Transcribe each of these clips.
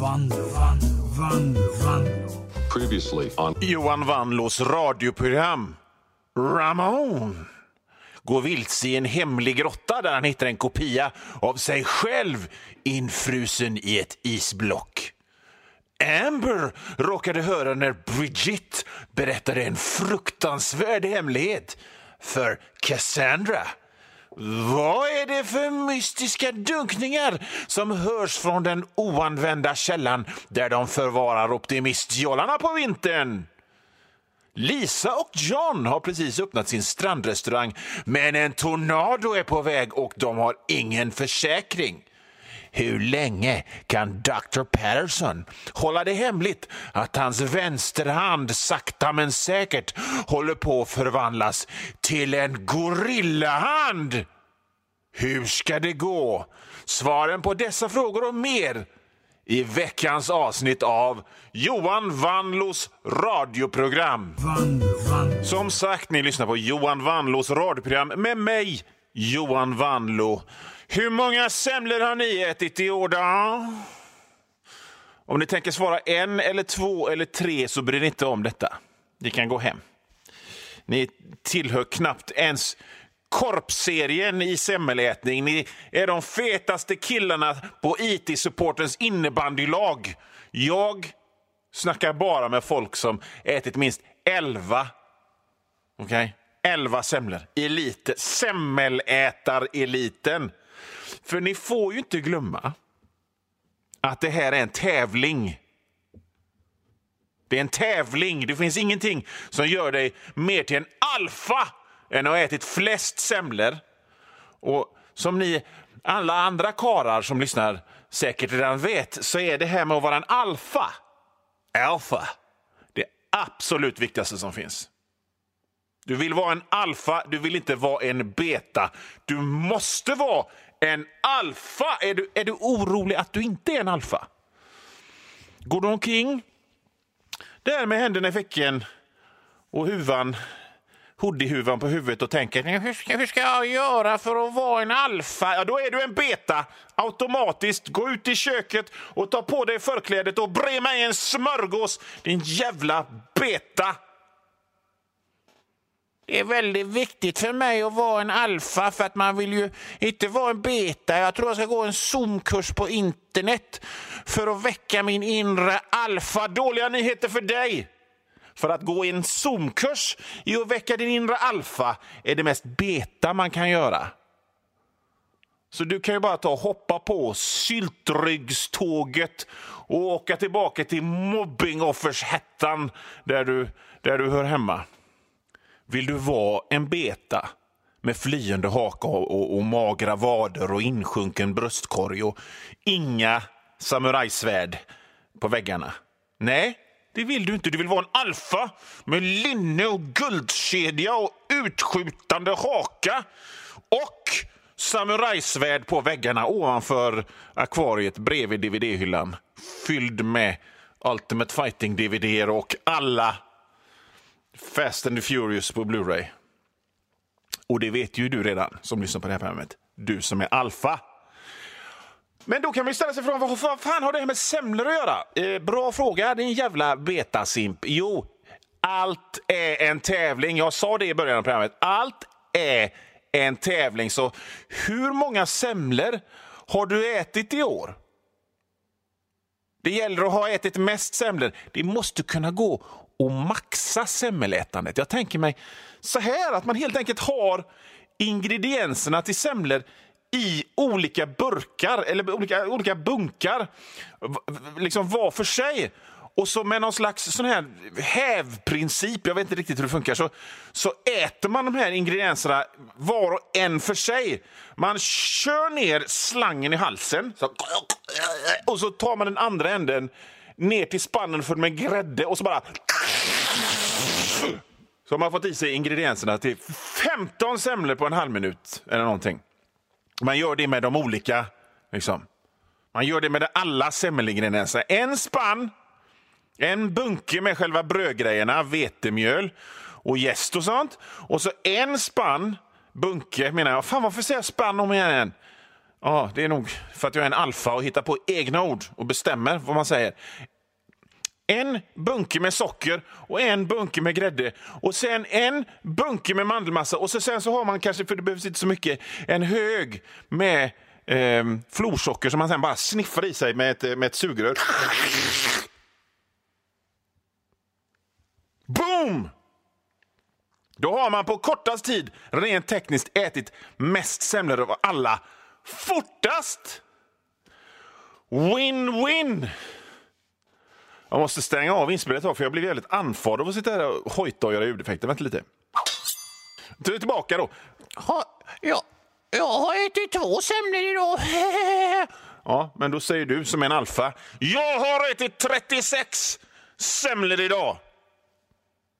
Wanloo. Previously on Johan Wanloos radioprogram Ramon går vilse i en hemlig grotta där han hittar en kopia av sig själv infrusen i ett isblock. Amber råkade höra när Bridget berättade en fruktansvärd hemlighet för Cassandra. Vad är det för mystiska dunkningar som hörs från den oanvända källan där de förvarar optimistjollarna på vintern? Lisa och John har precis öppnat sin strandrestaurang, men en tornado är på väg och de har ingen försäkring. Hur länge kan Dr. Patterson hålla det hemligt att hans vänsterhand sakta men säkert håller på att förvandlas till en gorillahand? Hur ska det gå? Svaren på dessa frågor och mer i veckans avsnitt av Johan Wanloos radioprogram. Som sagt, ni lyssnar på Johan Wanloos radioprogram med mig, Johan Wanloo. Hur många semlor har ni ätit i år då? Om ni tänker svara 1, 2 eller 3 så bryr ni inte om detta. Ni kan gå hem. Ni tillhör knappt ens korpserien i semmelätning. Ni är de fetaste killarna på IT-supportens innebandylag. Jag snackar bara med folk som ätit minst 11. Okej? 11 semlor. Elite. Semmelätar-eliten. För ni får ju inte glömma att det här är en tävling. Det är en tävling. Det finns ingenting som gör dig mer till en alfa än att ha ätit flest semlor. Och som ni alla andra karar som lyssnar säkert redan vet, så är det här med att vara en alfa. Alfa. Det absolut viktigaste som finns. Du vill vara en alfa, du vill inte vara en beta. Du måste vara en alfa. Är du orolig att du inte är en alfa? Gordon King, där med händerna i fickan och huvan, hoodiehuvan på huvudet och tänker, hur ska jag göra för att vara en alfa? Ja, då är du en beta. Automatiskt, gå ut i köket och ta på dig förklädet och bre mig en smörgås, din jävla beta. Det är väldigt viktigt för mig att vara en alfa, för att man vill ju inte vara en beta. Jag tror jag ska gå en Zoom-kurs på internet för att väcka min inre alfa. Dåliga nyheter för dig. För att gå en Zoom-kurs i att väcka din inre alfa är det mest beta man kan göra. Så du kan ju bara ta och hoppa på syltryggståget och åka tillbaka till mobbingoffershättan där du hör hemma. Vill du vara en beta med flyende haka och magra vader och insjunken bröstkorg och inga samurajsvärd på väggarna? Nej, det vill du inte. Du vill vara en alfa med linne och guldkedja och utskjutande haka och samurajsvärd på väggarna ovanför akvariet bredvid DVD-hyllan. Fylld med Ultimate Fighting-DVD och alla Fast and the Furious på Blu-ray. Och det vet ju du redan som lyssnar på det här programmet. Du som är alfa. Men då kan vi ställa sig frågan, vad fan har det här med semlor att göra? Bra fråga, din jävla betasimp. Jo, allt är en tävling. Jag sa det i början av programmet. Allt är en tävling. Så hur många semlor har du ätit i år? Det gäller att ha ätit mest semlor. Det måste kunna gå och maxa semmelätandet. Jag tänker mig så här, att man helt enkelt har ingredienserna till semlor i olika burkar eller olika bunkar liksom var för sig. Och så med någon slags sån här hävprincip, jag vet inte riktigt hur det funkar, så äter man de här ingredienserna var och en för sig. Man kör ner slangen i halsen så, och så tar man den andra änden ner till spannen för med grädde och så bara så har man fått i sig ingredienserna till 15 semlor på en halv minut eller någonting. Man gör det med de olika liksom. Man gör det med alla semmelingredienser. En spann, en bunke med själva brödgrejerna, vetemjöl och jäst och sånt. Och så en spann, bunke menar jag. Fan, varför säger jag spann om igen? Ja, det är nog för att jag är en alfa och hittar på egna ord och bestämmer vad man säger. En bunke med socker och en bunke med grädde. Och sen en bunke med mandelmassa. Och sen så har man kanske, för det behövs inte så mycket, en hög med florsocker som man sen bara sniffar i sig med ett sugrör. Boom! Då har man på kortast tid rent tekniskt ätit mest semlor av alla. Fortast! Win-win! Jag måste stänga av inspelet här, för jag blev väldigt andfådd av att sitta här och hojta och göra ljudeffekter. Vänta lite. Du är tillbaka då. Jag har ätit 2 semlor idag. Ja, men då säger du som en alfa. Jag har ätit 36 semlor idag.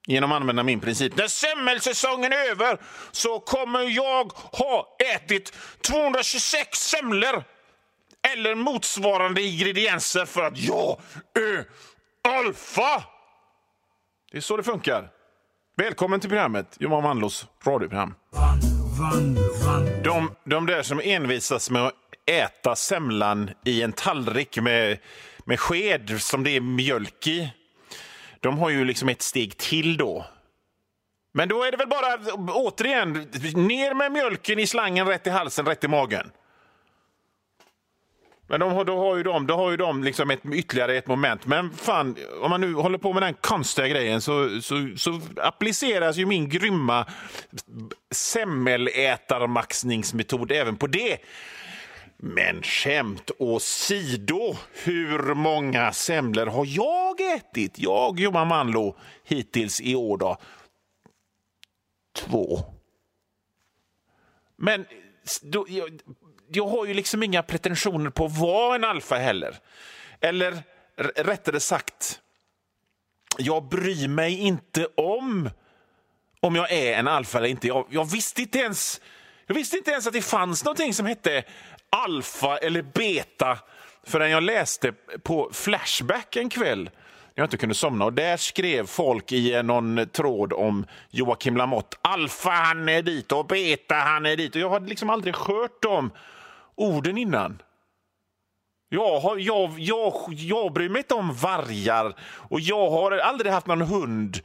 Genom att använda min princip. När semmelsäsongen är över så kommer jag ha ätit 226 semlor. Eller motsvarande ingredienser, för att jag är alfa. Det är så det funkar. Välkommen till programmet. Johan Wanloos radioprogram. De där som envisas med att äta semlan i en tallrik med sked som det är mjölk i. De har ju liksom ett steg till då. Men då är det väl bara, återigen, ner med mjölken i slangen, rätt i halsen, rätt i magen. Men då har ju de liksom ytterligare ett moment. Men fan, om man nu håller på med den konstiga grejen så appliceras ju min grymma semmelätarmaxningsmetod även på det. Men skämt åsido, hur många semlor har jag ätit? Jag, Johan Wanloo, hittills i år då. 2. Men då, jag har ju liksom inga pretensioner på att vara en alfa heller. Eller rättare sagt, jag bryr mig inte om jag är en alfa eller inte. Jag visste inte ens att det fanns någonting som hette alfa eller beta förrän jag läste på Flashback en kväll. Jag inte kunde somna, och där skrev folk i någon tråd om Joakim Lamott. Alfa, han är dit, och beta, han är dit. Och jag hade liksom aldrig hört om orden innan. Jag bryr mig inte om vargar, och jag har aldrig haft någon hund.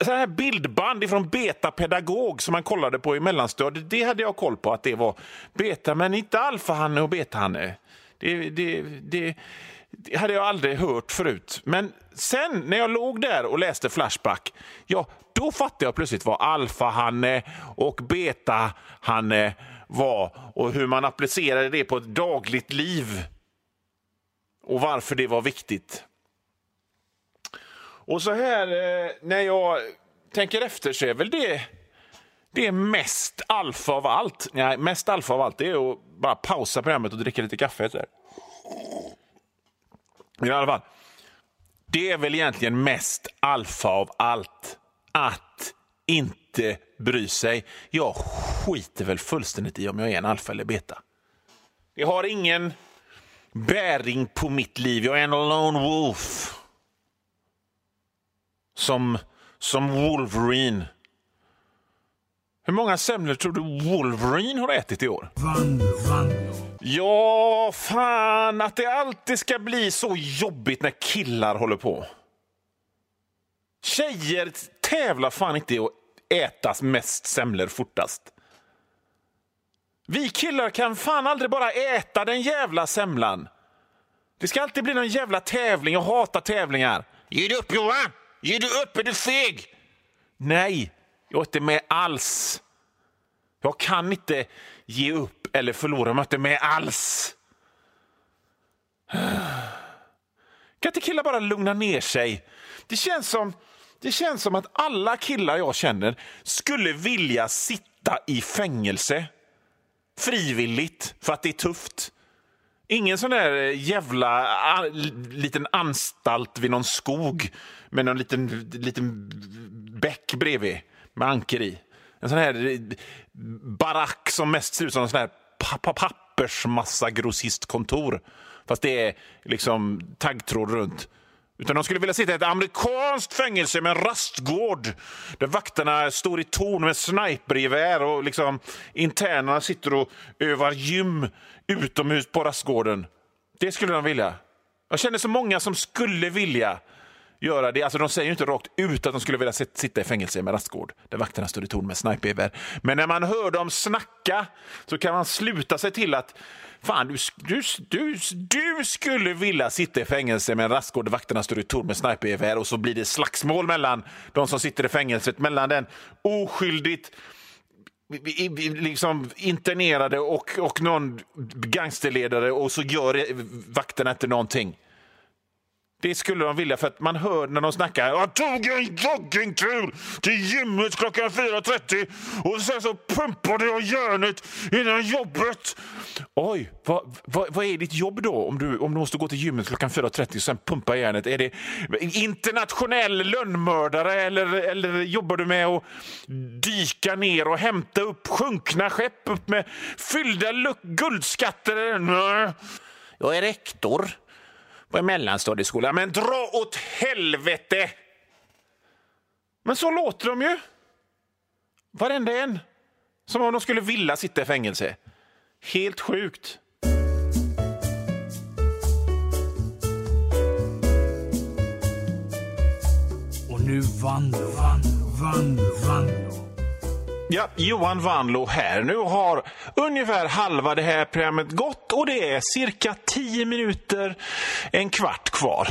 Så här bildband ifrån betapedagog som man kollade på i mellanstadiet, det hade jag koll på att det var beta, men inte alfa hanne och beta hanne. Det hade jag aldrig hört förut. Men sen när jag låg där och läste Flashback, ja, då fattade jag plötsligt vad alfahanne och betahanne var, och hur man applicerade det på ett dagligt liv och varför det var viktigt. Och så här, när jag tänker efter, så är väl det är mest alfa av allt. Nej, mest alfa av allt det är att bara pausa programmet och dricka lite kaffe. Så här. I alla fall, det är väl egentligen mest alfa av allt att inte bry sig. Jag skiter väl fullständigt i om jag är en alfa eller beta. Det har ingen bäring på mitt liv. Jag är en lone wolf. Som Wolverine. Hur många semlor tror du Wolverine har ätit i år? Ja, fan, att det alltid ska bli så jobbigt när killar håller på. Tjejer tävlar fan inte i att ätas mest semlor fortast. Vi killar kan fan aldrig bara äta den jävla semlan. Det ska alltid bli någon jävla tävling. Jag hatar tävlingar. Ge upp, Johan! Ge dig upp, är du feg? Nej, jag är inte med alls. Jag kan inte ge upp eller förlora, jag är inte med alls. Kan inte killar bara lugna ner sig? Det känns som att alla killar jag känner skulle vilja sitta i fängelse. Frivilligt, för att det är tufft. Ingen sån där jävla liten anstalt vid någon skog med någon liten bäck bredvid med anker i. En sån här barack som mest ser ut som en sån här pappersmassa grossistkontor. Fast det är liksom taggtråd runt. Utan de skulle vilja sitta i ett amerikanskt fängelse med en rastgård där vakterna står i torn med snipergevär och liksom internerna sitter och övar gym utomhus på rastgården. Det skulle de vilja. Jag känner så många som skulle vilja göra det. Alltså de säger ju inte rakt ut att de skulle vilja sitta i fängelse med rastgård där vakterna står i torn med snipergevär. Men när man hör dem snacka så kan man sluta sig till att fan, du skulle vilja sitta i fängelse med en rastgård där vakterna står i torn med snipergevär och så blir det slagsmål mellan de som sitter i fängelset, mellan den oskyldigt liksom internerade och någon gangsterledare, och så gör vakterna inte någonting. Det skulle de vilja, för att man hör när de snackar: jag tog en joggingtur till gymmet klockan 4:30 och sen så pumpade jag hjärnet innan jobbet. Oj, vad är ditt jobb då? Om du måste gå till gymmet klockan 4:30 och sen pumpa hjärnet, är det internationell lönnmördare eller jobbar du med att dyka ner och hämta upp sjunkna skepp upp med fyllda guldskatter? Nej. Jag är rektor på en mellanstadieskola. Men dra åt helvete! Men så låter de ju. Varenda en. Som om de skulle vilja sitta i fängelse. Helt sjukt. Och nu vann. Ja, Johan Wanloo här. Nu har ungefär halva det här programmet gått och det är cirka 10 minuter, en kvart kvar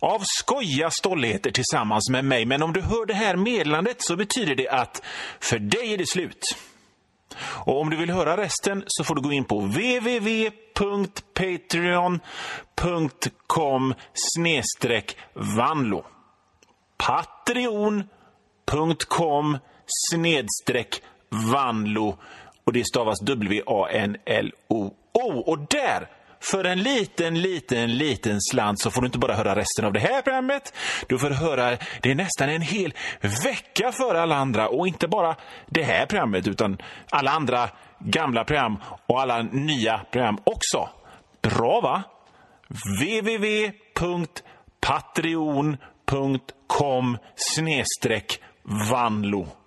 av skoja stolligheter tillsammans med mig. Men om du hör det här meddelandet så betyder det att för dig är det slut. Och om du vill höra resten så får du gå in på www.patreon.com/Wanloo. Patreon.com/Wanloo, och det stavas Wanloo, och där för en liten slant så får du inte bara höra resten av det här programmet, du får höra det är nästan en hel vecka för alla andra, och inte bara det här programmet utan alla andra gamla program och alla nya program också. Bra va? www.patreon.com/Wanloo